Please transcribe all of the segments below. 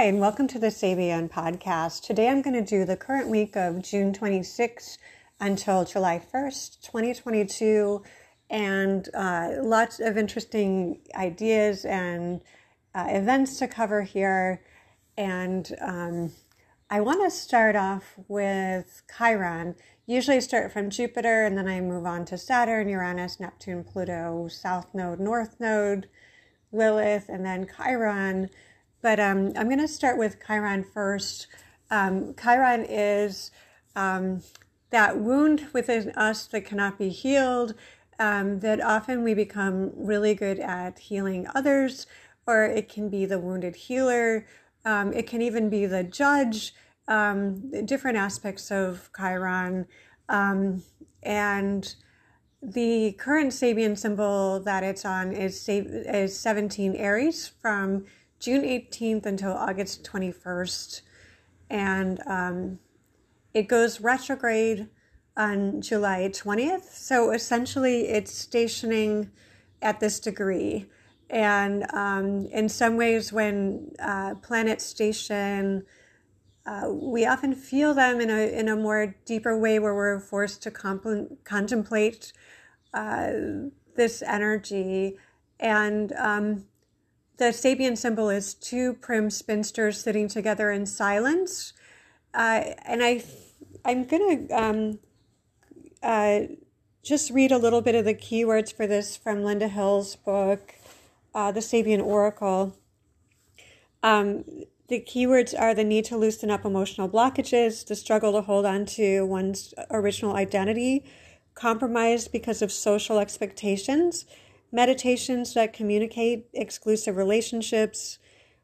Hi, and welcome to the Sabian Podcast. Today I'm going to do the current week of June 26th until July 1st, 2022, and lots of interesting ideas and events to cover here. And I want to start off with Chiron. Usually I start from Jupiter, and then I move on to Saturn, Uranus, Neptune, Pluto, South Node, North Node, Lilith, and then Chiron. But I'm going to start with Chiron first. Chiron is that wound within us that cannot be healed, that often we become really good at healing others, or it can be the wounded healer. It can even be the judge, different aspects of Chiron. And the current Sabian symbol that it's on is 17 Aries from June 18th until August 21st, and it goes retrograde on July 20th. So essentially, it's stationing at this degree. And in some ways, when planets station, we often feel them in a more deeper way, where we're forced to contemplate this energy. And the Sabian symbol is two prim spinsters sitting together in silence. And I'm going to just read a little bit of the keywords for this from Linda Hill's book, The Sabian Oracle. The keywords are the need to loosen up emotional blockages, the struggle to hold on to one's original identity, compromise because of social expectations, meditations that communicate, exclusive relationships,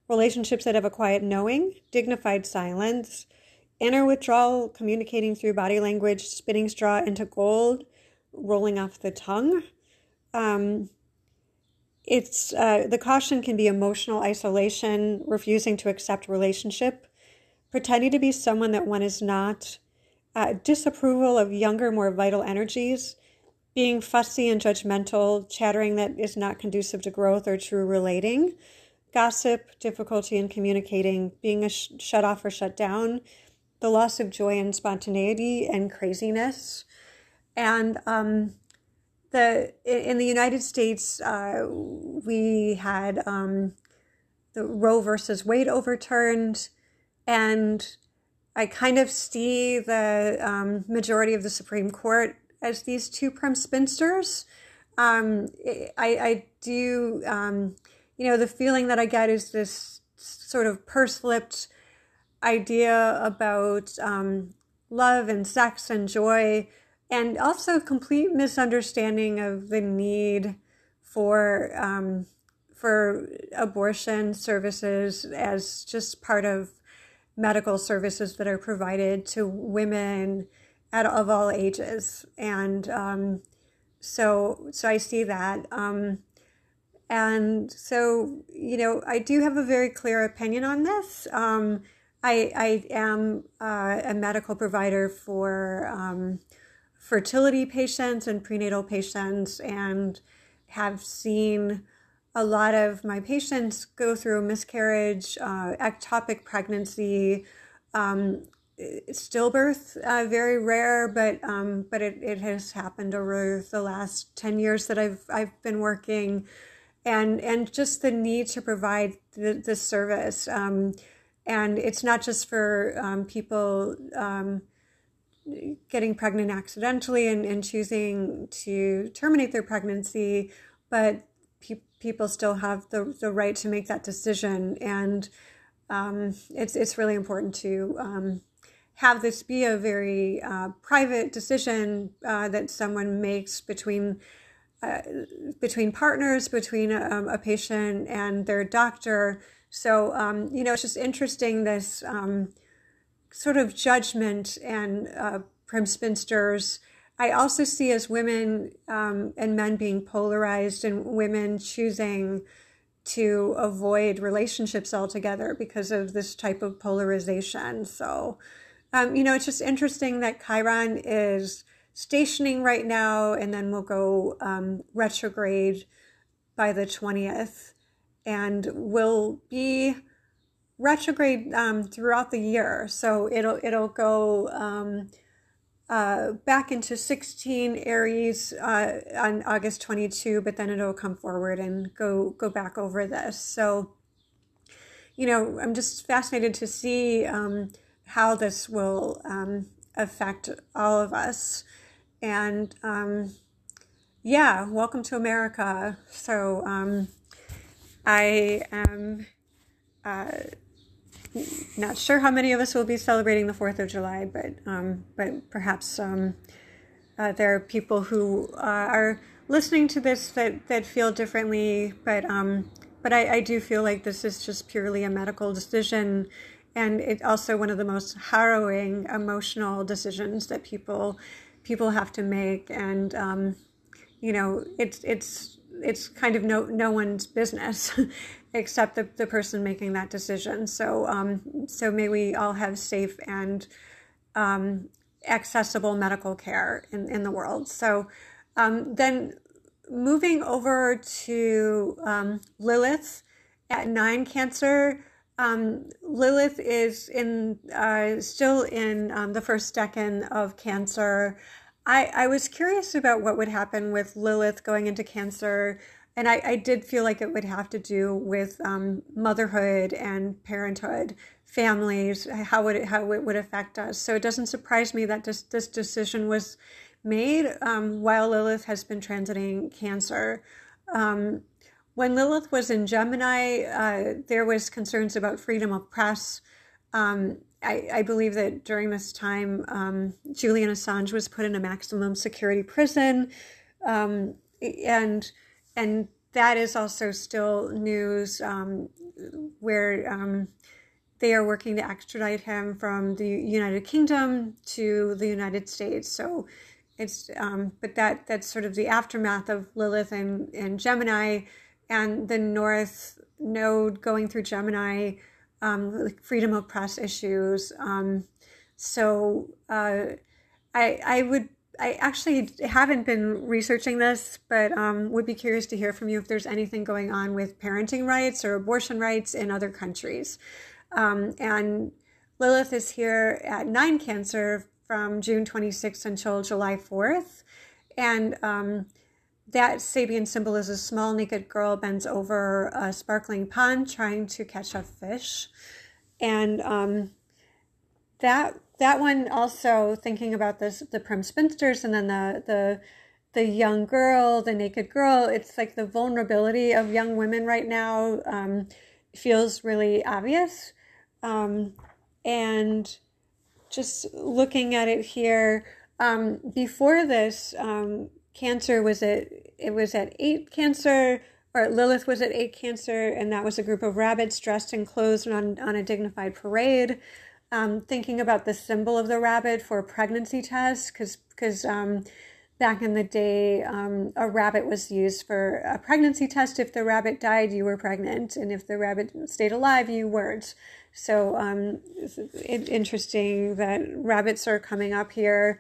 relationships that have a quiet knowing, dignified silence, inner withdrawal, communicating through body language, spinning straw into gold, rolling off the tongue. It's the caution can be emotional isolation, refusing to accept relationship, pretending to be someone that one is not, disapproval of younger, more vital energies, being fussy and judgmental, chattering that is not conducive to growth or true relating, gossip, difficulty in communicating, being a shut off or shut down, the loss of joy and spontaneity and craziness. And in the United States, we had the Roe versus Wade overturned, and I kind of see the majority of the Supreme Court as these two prim spinsters. I do, the feeling that I get is this sort of purse-lipped idea about love and sex and joy, and also complete misunderstanding of the need for abortion services as just part of medical services that are provided to women of all ages. And so I see that. And so, I do have a very clear opinion on this. I am a medical provider for fertility patients and prenatal patients, and have seen a lot of my patients go through miscarriage, ectopic pregnancy, stillbirth, very rare, but it has happened over the last 10 years that I've been working, and just the need to provide this service, and it's not just for people getting pregnant accidentally and choosing to terminate their pregnancy, but people still have the right to make that decision, and it's really important to have this be a very private decision that someone makes between partners, between a patient and their doctor. So, it's just interesting, this sort of judgment and prim spinsters. I also see as women and men being polarized, and women choosing to avoid relationships altogether because of this type of polarization. So, it's just interesting that Chiron is stationing right now, and then we'll go retrograde by the 20th, and will be retrograde throughout the year, so it'll go back into 16 Aries on August 22, but then it'll come forward and go back over this. So, you know, I'm just fascinated to see how this will affect all of us. And yeah, welcome to America. So I am not sure how many of us will be celebrating the 4th of July, but perhaps there are people who are listening to this that feel differently. But I do feel like this is just purely a medical decision, and it's also one of the most harrowing emotional decisions that people have to make. And you know, it's kind of no one's business except the person making that decision. So so may we all have safe and accessible medical care in the world. So then moving over to Lilith at 9 Cancer. Lilith is still in the first decan of Cancer. I was curious about what would happen with Lilith going into Cancer, and I did feel like it would have to do with motherhood and parenthood, families, how it would affect us. So it doesn't surprise me that this decision was made while Lilith has been transiting Cancer. When Lilith was in Gemini, there was concerns about freedom of press. I believe that during this time, Julian Assange was put in a maximum security prison, and that is also still news, where they are working to extradite him from the United Kingdom to the United States. So it's but that's sort of the aftermath of Lilith and Gemini, and the North Node going through Gemini. Like freedom of press issues. I actually haven't been researching this, but would be curious to hear from you if there's anything going on with parenting rights or abortion rights in other countries. And Lilith is here at 9 Cancer from June 26th until July 4th. And that Sabian symbol is a small naked girl bends over a sparkling pond trying to catch a fish. And that one also, thinking about this, the prim spinsters, and then the young girl, the naked girl, it's like the vulnerability of young women right now feels really obvious. And just looking at it here, before this, Cancer was at 8 Cancer, or Lilith was at 8 Cancer, and that was a group of rabbits dressed and clothed on a dignified parade. Thinking about the symbol of the rabbit for pregnancy tests, because back in the day, a rabbit was used for a pregnancy test. If the rabbit died, you were pregnant, and if the rabbit stayed alive, you weren't. So it's interesting that rabbits are coming up here.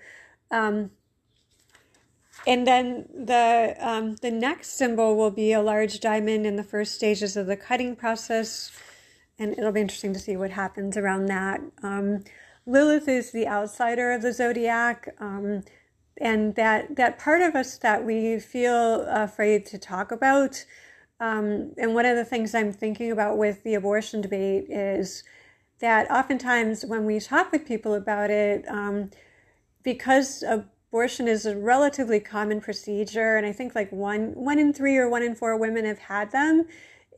And then the next symbol will be a large diamond in the first stages of the cutting process, and it'll be interesting to see what happens around that. Lilith is the outsider of the zodiac, and that part of us that we feel afraid to talk about. And one of the things I'm thinking about with the abortion debate is that oftentimes when we talk with people about it, because of abortion is a relatively common procedure, and I think like one in 3 or 1 in 4 women have had them.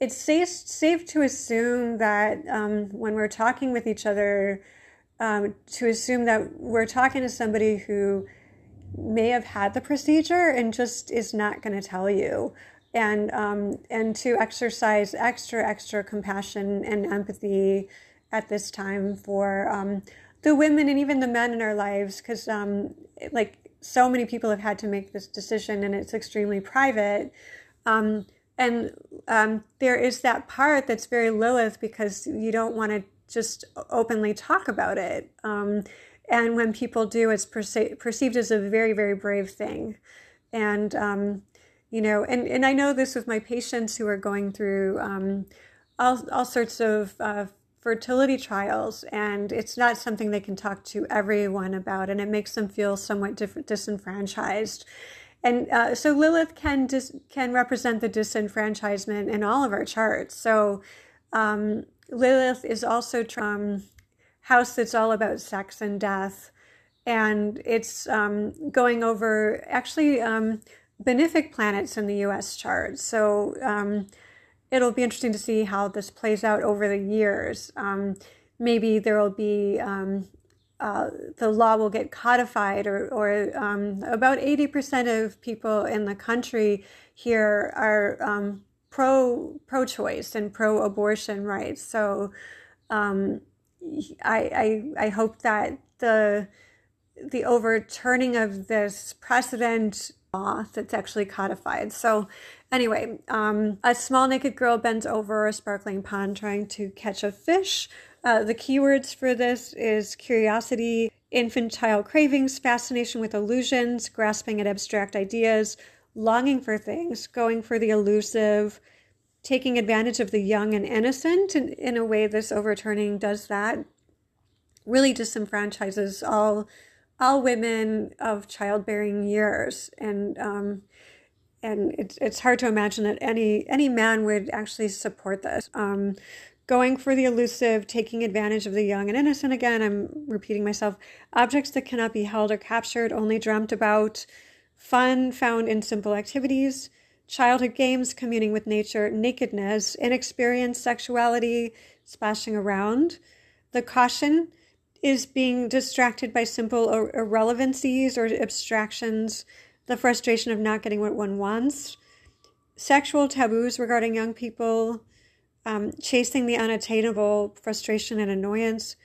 It's safe to assume that when we're talking with each other, to assume that we're talking to somebody who may have had the procedure and just is not going to tell you, and to exercise extra compassion and empathy at this time for the women and even the men in our lives, because like so many people have had to make this decision, and it's extremely private. And there is that part that's very Lilith, because you don't want to just openly talk about it. And when people do, it's perceived as a very, very brave thing. And, you know, and I know this with my patients who are going through all sorts of fertility trials, and it's not something they can talk to everyone about, and it makes them feel somewhat disenfranchised. And so Lilith can represent the disenfranchisement in all of our charts. So Lilith is also house that's all about sex and death, and it's going over actually benefic planets in the U.S. chart. So it'll be interesting to see how this plays out over the years. Maybe there will be the law will get codified, or about 80% of people in the country here are pro-choice and pro-abortion rights. So I hope that the overturning of this precedent law that's actually codified. So anyway, a small naked girl bends over a sparkling pond trying to catch a fish. The keywords for this is curiosity, infantile cravings, fascination with illusions, grasping at abstract ideas, longing for things, going for the elusive, taking advantage of the young and innocent. And in a way, this overturning does that. Really disenfranchises all women of childbearing years. And it's hard to imagine that any man would actually support this. Going for the elusive, taking advantage of the young and innocent. Again, I'm repeating myself. Objects that cannot be held or captured, only dreamt about. Fun found in simple activities. Childhood games, communing with nature. Nakedness, inexperienced sexuality, splashing around. The caution is being distracted by simple irrelevancies or abstractions. The frustration of not getting what one wants. Sexual taboos regarding young people. Chasing the unattainable, frustration and annoyance,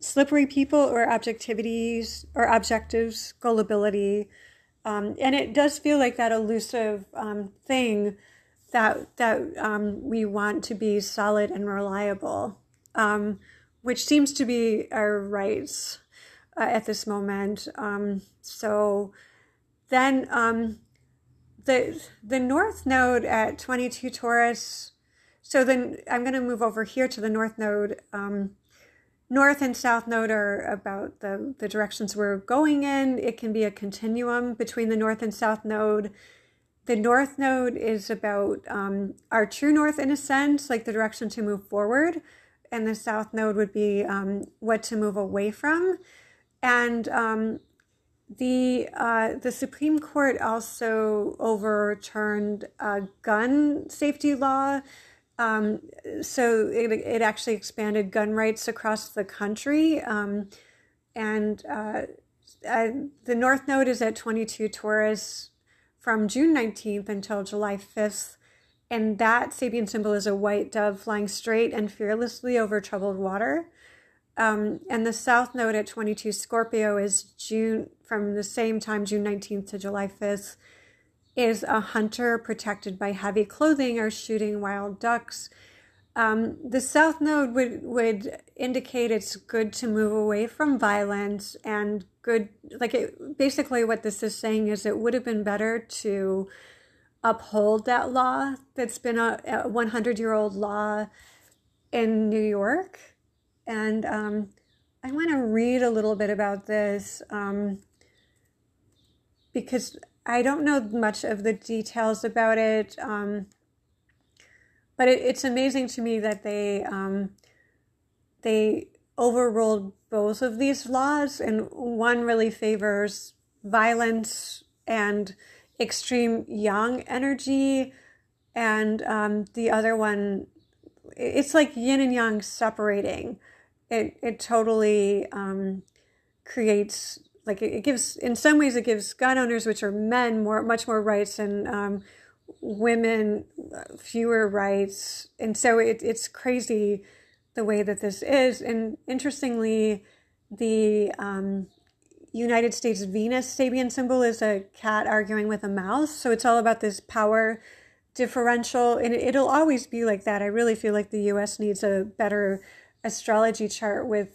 slippery people or objectives, gullibility, and it does feel like that elusive thing that we want to be solid and reliable, which seems to be our rights at this moment. So then the North Node at 22 Taurus. So then I'm going to move over here to the North Node. North and South Node are about the directions we're going in. It can be a continuum between the North and South Node. The North Node is about our true North, in a sense, like the direction to move forward. And the South Node would be what to move away from. And the Supreme Court also overturned a gun safety law. So it actually expanded gun rights across the country. The North Node is at 22 Taurus from June 19th until July 5th. And that Sabian symbol is a white dove flying straight and fearlessly over troubled water. And the South Node at 22 Scorpio is from the same time, June 19th to July 5th. Is a hunter protected by heavy clothing or shooting wild ducks. The South Node would indicate it's good to move away from violence and good, like it, basically what this is saying is it would have been better to uphold that law that's been a 100-year-old law in New York. And I want to read a little bit about this because I don't know much of the details about it, but it's amazing to me that they overruled both of these laws, and one really favors violence and extreme yang energy, and the other one, it's like yin and yang separating. It totally creates. Like it gives, in some ways, it gives gun owners, which are men, much more rights, and women fewer rights. And so it's crazy the way that this is. And interestingly, the United States Venus Sabian symbol is a cat arguing with a mouse. So it's all about this power differential, and it'll always be like that. I really feel like the U.S. needs a better astrology chart with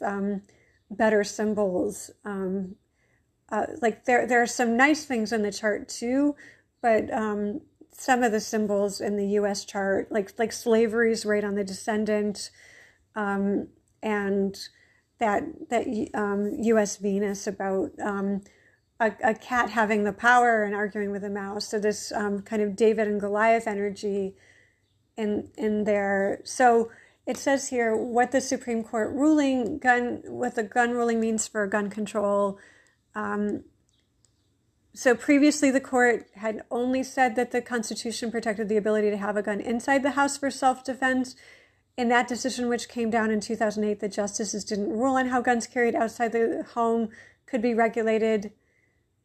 better symbols. Like there are some nice things in the chart too, but some of the symbols in the U.S. chart, like slavery is right on the descendant, and that U.S. Venus about a cat having the power and arguing with a mouse. So this kind of David and Goliath energy in there. So it says here what the Supreme Court ruling means for gun control. So previously the court had only said that the Constitution protected the ability to have a gun inside the house for self-defense. In that decision, which came down in 2008, the justices didn't rule on how guns carried outside the home could be regulated.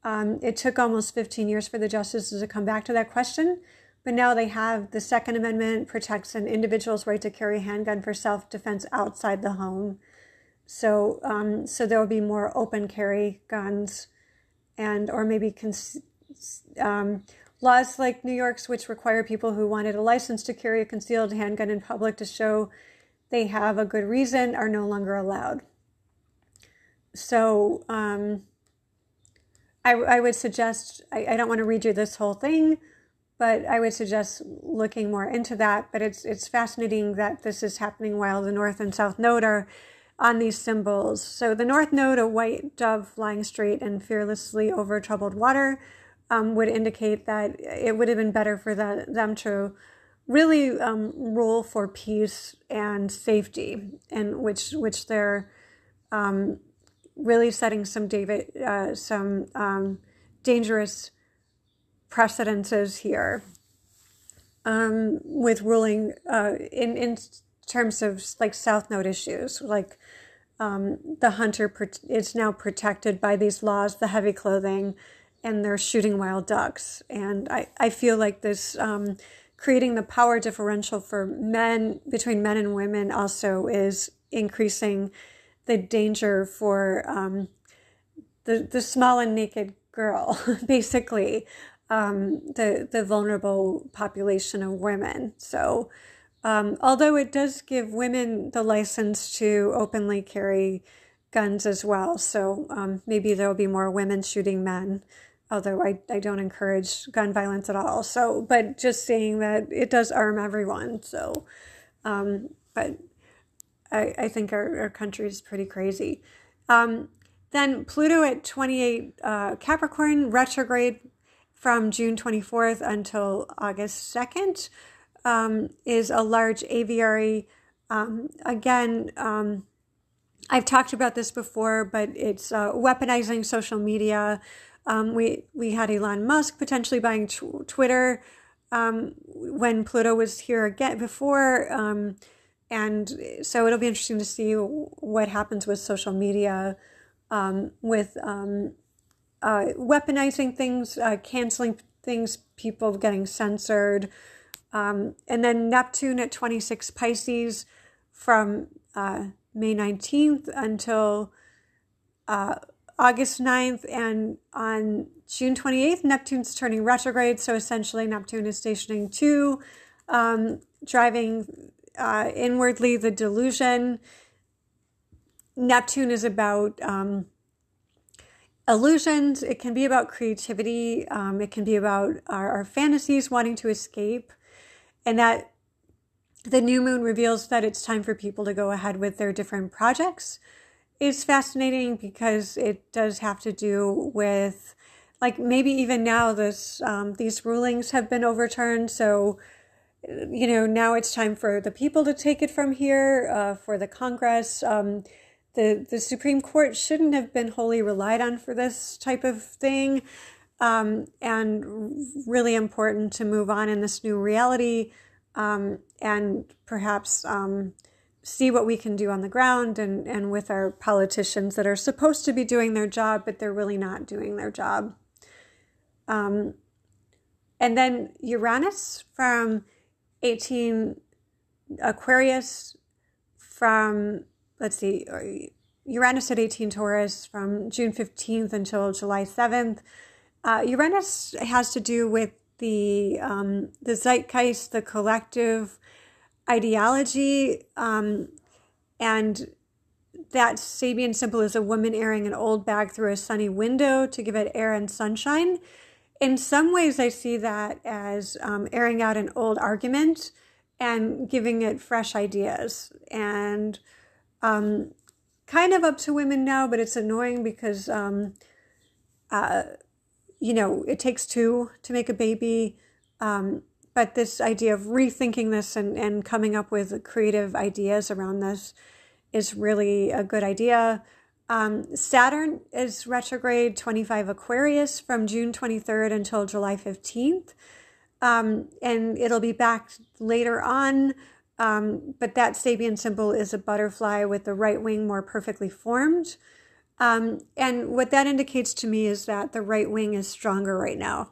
It took almost 15 years for the justices to come back to that question. But now they have. The Second Amendment protects an individual's right to carry a handgun for self-defense outside the home. So so there will be more open carry guns, and or maybe laws like New York's, which require people who wanted a license to carry a concealed handgun in public to show they have a good reason, are no longer allowed. So I would suggest, I don't want to read you this whole thing, but I would suggest looking more into that. But it's fascinating that this is happening while the North and South Node are on these symbols. So the North Node, a white dove flying straight and fearlessly over troubled water, would indicate that it would have been better for them to really rule for peace and safety, and which they're really setting some dangerous precedences here with ruling in terms of like South Node issues, like the hunter is now protected by these laws, the heavy clothing, and they're shooting wild ducks. And I feel like this creating the power differential for men between men and women also is increasing the danger for the small and naked girl, basically, the vulnerable population of women. So although it does give women the license to openly carry guns as well. So maybe there will be more women shooting men, although I don't encourage gun violence at all. So, but just saying that it does arm everyone. So, but I think our country is pretty crazy. Then Pluto at 28 Capricorn, retrograde from June 24th until August 2nd. Is a large aviary. I've talked about this before, but it's weaponizing social media. We had Elon Musk potentially buying Twitter when Pluto was here again before, and so it'll be interesting to see what happens with social media, with weaponizing things, canceling things, people getting censored. And then Neptune at 26 Pisces from May 19th until August 9th. And on June 28th, Neptune's turning retrograde. So essentially Neptune is stationing two, driving inwardly the delusion. Neptune is about illusions. It can be about creativity. It can be about our fantasies, wanting to escape. And that the new moon reveals that it's time for people to go ahead with their different projects is fascinating, because it does have to do with, like, maybe even now this these rulings have been overturned. So, you know, now it's time for the people to take it from here, for the Congress. The Supreme Court shouldn't have been wholly relied on for this type of thing. And really important to move on in this new reality, and perhaps see what we can do on the ground and with our politicians that are supposed to be doing their job, but they're really not doing their job. And then Uranus from 18 Aquarius from, Uranus at 18 Taurus from June 15th until July 7th. Uranus has to do with the zeitgeist, the collective ideology, and that Sabian symbol is a woman airing an old bag through a sunny window to give it air and sunshine. In some ways, I see that as airing out an old argument and giving it fresh ideas. And kind of up to women now, but it's annoying because, it takes two to make a baby. But this idea of rethinking this and coming up with creative ideas around this is really a good idea. Saturn is retrograde 25 Aquarius from June 23rd until July 15th. And it'll be back later on. But that Sabian symbol is a butterfly with the right wing more perfectly formed. And what that indicates to me is that the right wing is stronger right now.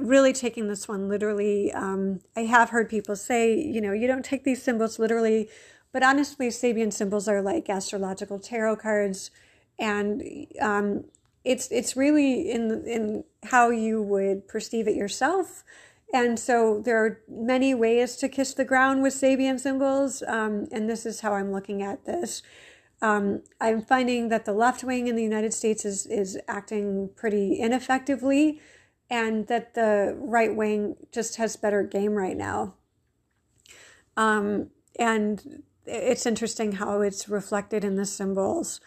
Really taking this one literally. I have heard people say, you don't take these symbols literally, but honestly, Sabian symbols are like astrological tarot cards. And, it's really in how you would perceive it yourself. And so there are many ways to kiss the ground with Sabian symbols. And this is how I'm looking at this. I'm finding that the left wing in the United States is acting pretty ineffectively, and that the right wing just has better game right now. And it's interesting how it's reflected in the symbols.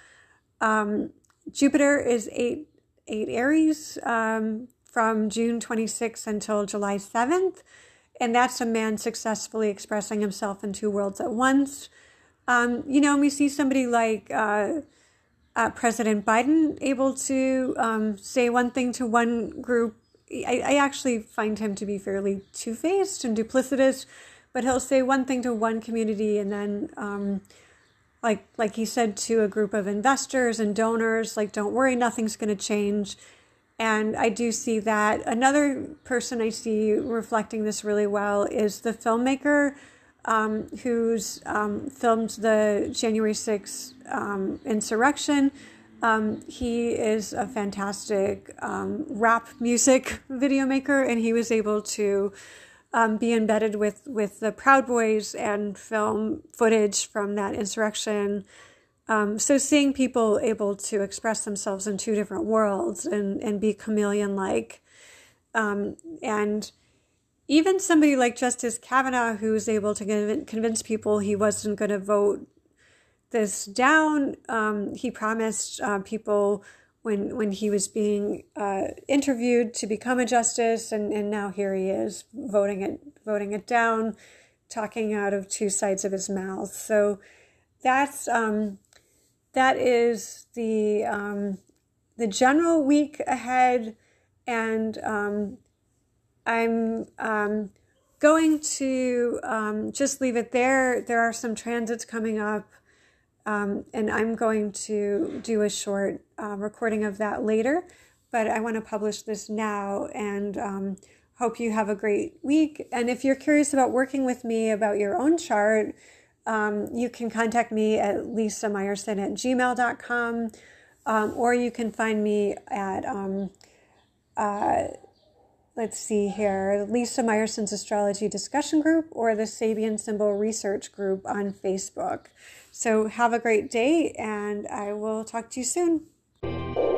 Jupiter is 8 Aries, from June 26th until July 7th. And that's a man successfully expressing himself in two worlds at once. We see somebody like President Biden able to say one thing to one group. I actually find him to be fairly two-faced and duplicitous, but he'll say one thing to one community and then like he said to a group of investors and donors, like, don't worry, nothing's going to change. And I do see that. Another person I see reflecting this really well is the filmmaker who's filmed the January 6th insurrection. He is a fantastic rap music video maker, and he was able to be embedded with the Proud Boys and film footage from that insurrection. So seeing people able to express themselves in two different worlds and be chameleon-like. And even somebody like Justice Kavanaugh, who was able to convince people he wasn't going to vote this down, he promised people when he was being interviewed to become a justice, and now here he is voting it down, talking out of two sides of his mouth. So that's... That is the general week ahead, and I'm going to just leave it there. There are some transits coming up, and I'm going to do a short recording of that later, but I want to publish this now, and hope you have a great week. And if you're curious about working with me about your own chart, you can contact me at lisameyerson@gmail.com, or you can find me at, let's see here, Lisa Meyerson's Astrology Discussion Group or the Sabian Symbol Research Group on Facebook. So have a great day, and I will talk to you soon.